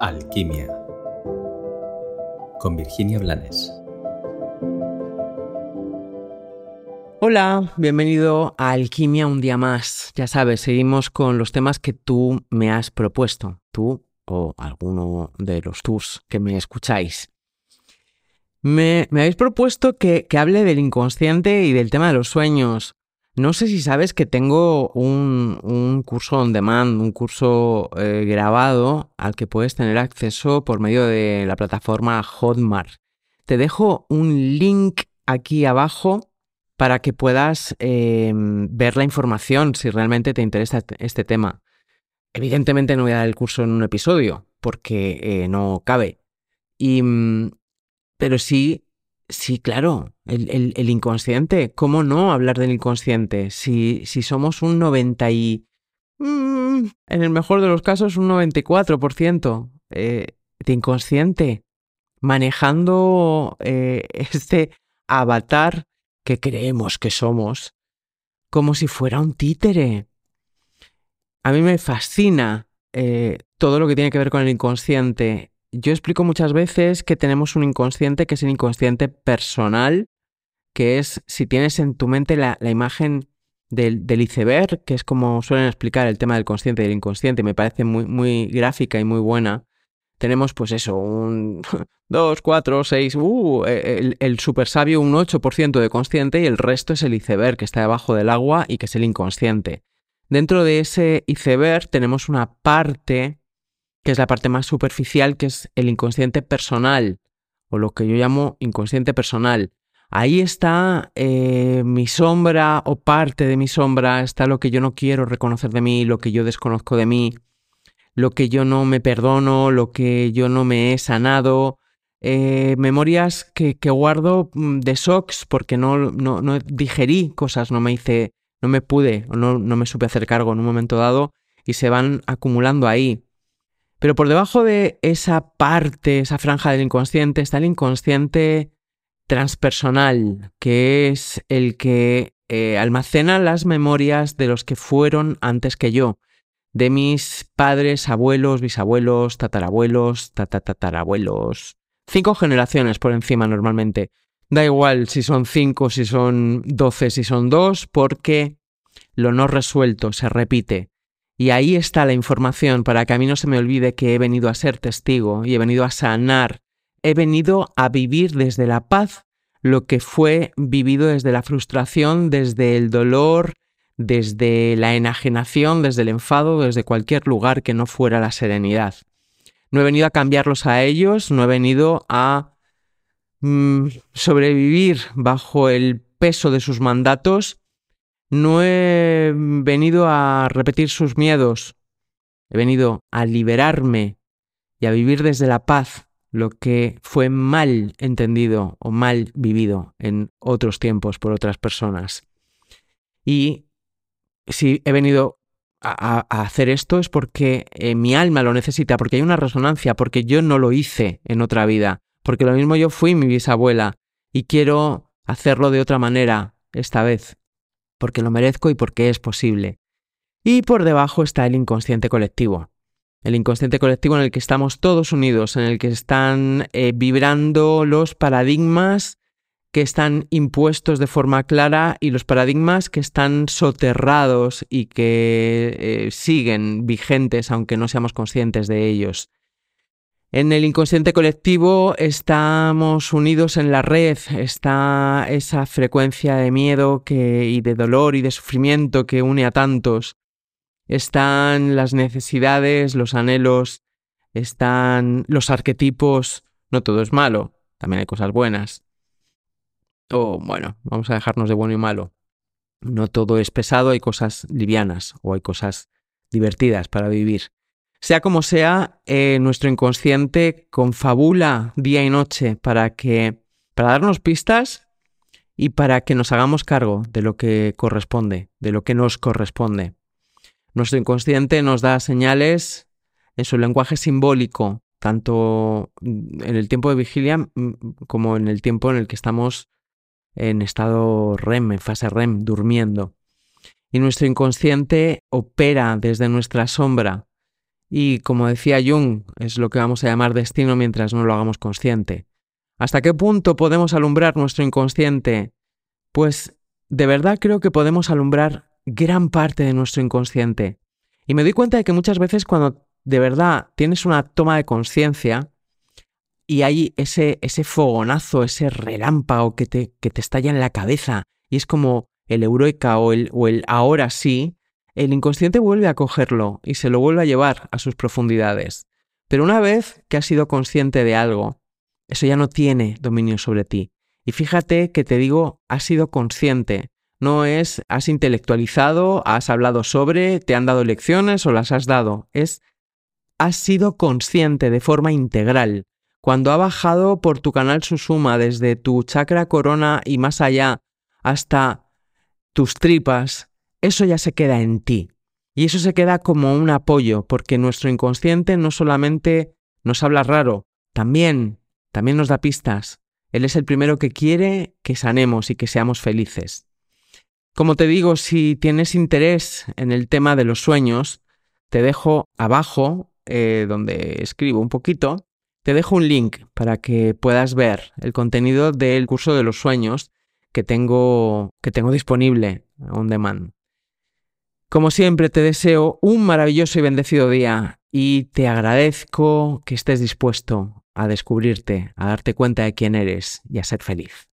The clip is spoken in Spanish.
Alquimia con Virginia Blanes. Hola, bienvenido a Alquimia un día más. Ya sabes, seguimos con los temas que tú me has propuesto, tú o alguno de los tus que me escucháis. Me habéis propuesto que hable del inconsciente y del tema de los sueños. No sé si sabes que tengo un curso on demand, un curso grabado al que puedes tener acceso por medio de la plataforma Hotmart. Te dejo un link aquí abajo para que puedas ver la información si realmente te interesa este tema. Evidentemente no voy a dar el curso en un episodio porque no cabe. Pero sí... Sí, claro, el inconsciente. ¿Cómo no hablar del inconsciente? Si somos un 90 y... en el mejor de los casos, un 94% de inconsciente. Manejando este avatar que creemos que somos como si fuera un títere. A mí me fascina todo lo que tiene que ver con el inconsciente. Yo explico muchas veces que tenemos un inconsciente que es el inconsciente personal, que es si tienes en tu mente la imagen del iceberg, que es como suelen explicar el tema del consciente y del inconsciente, me parece muy, muy gráfica y muy buena. Tenemos pues eso, un 2, 4, 6, el super sabio un 8% de consciente y el resto es el iceberg que está debajo del agua y que es el inconsciente. Dentro de ese iceberg tenemos una parte... que es la parte más superficial, que es el inconsciente personal, o lo que yo llamo inconsciente personal. Ahí está mi sombra o parte de mi sombra, está lo que yo no quiero reconocer de mí, lo que yo desconozco de mí, lo que yo no me perdono, lo que yo no me he sanado, memorias que guardo de shocks porque no digerí cosas, no me supe hacer cargo en un momento dado y se van acumulando ahí. Pero por debajo de esa parte, esa franja del inconsciente, está el inconsciente transpersonal, que es el que almacena las memorias de los que fueron antes que yo, de mis padres, abuelos, bisabuelos, tatarabuelos, tatarabuelos, 5 generaciones por encima normalmente. Da igual si son 5, si son 12, si son 2, porque lo no resuelto se repite. Y ahí está la información para que a mí no se me olvide que he venido a ser testigo y he venido a sanar. He venido a vivir desde la paz lo que fue vivido desde la frustración, desde el dolor, desde la enajenación, desde el enfado, desde cualquier lugar que no fuera la serenidad. No he venido a cambiarlos a ellos, no he venido a sobrevivir bajo el peso de sus mandatos. No he venido a repetir sus miedos, he venido a liberarme y a vivir desde la paz lo que fue mal entendido o mal vivido en otros tiempos por otras personas. Y si he venido a hacer esto es porque mi alma lo necesita, porque hay una resonancia, porque yo no lo hice en otra vida, porque lo mismo yo fui mi bisabuela y quiero hacerlo de otra manera esta vez. Porque lo merezco y porque es posible. Y por debajo está el inconsciente colectivo. El inconsciente colectivo en el que estamos todos unidos, en el que están vibrando los paradigmas que están impuestos de forma clara y los paradigmas que están soterrados y que siguen vigentes aunque no seamos conscientes de ellos. En el inconsciente colectivo estamos unidos en la red, está esa frecuencia de miedo y de dolor y de sufrimiento que une a tantos. Están las necesidades, los anhelos, están los arquetipos. No todo es malo, también hay cosas buenas. O bueno, vamos a dejarnos de bueno y malo. No todo es pesado, hay cosas livianas o hay cosas divertidas para vivir. Sea como sea, nuestro inconsciente confabula día y noche para darnos pistas y para que nos hagamos cargo de lo que corresponde, de lo que nos corresponde. Nuestro inconsciente nos da señales en su lenguaje simbólico, tanto en el tiempo de vigilia como en el tiempo en el que estamos en estado REM, en fase REM, durmiendo. Y nuestro inconsciente opera desde nuestra sombra. Y, como decía Jung, es lo que vamos a llamar destino mientras no lo hagamos consciente. ¿Hasta qué punto podemos alumbrar nuestro inconsciente? Pues de verdad creo que podemos alumbrar gran parte de nuestro inconsciente. Y me doy cuenta de que muchas veces cuando de verdad tienes una toma de conciencia y hay ese fogonazo, ese relámpago que te estalla en la cabeza y es como el eureka o el ahora sí, el inconsciente vuelve a cogerlo y se lo vuelve a llevar a sus profundidades. Pero una vez que has sido consciente de algo, eso ya no tiene dominio sobre ti. Y fíjate que te digo, has sido consciente, no es has intelectualizado, has hablado sobre, te han dado lecciones o las has dado, es has sido consciente de forma integral. Cuando ha bajado por tu canal Sushumna desde tu chakra corona y más allá hasta tus tripas, eso ya se queda en ti. Y eso se queda como un apoyo, porque nuestro inconsciente no solamente nos habla raro, también nos da pistas. Él es el primero que quiere que sanemos y que seamos felices. Como te digo, si tienes interés en el tema de los sueños, te dejo abajo, donde escribo un poquito, te dejo un link para que puedas ver el contenido del curso de los sueños que tengo disponible on demand. Como siempre, te deseo un maravilloso y bendecido día y te agradezco que estés dispuesto a descubrirte, a darte cuenta de quién eres y a ser feliz.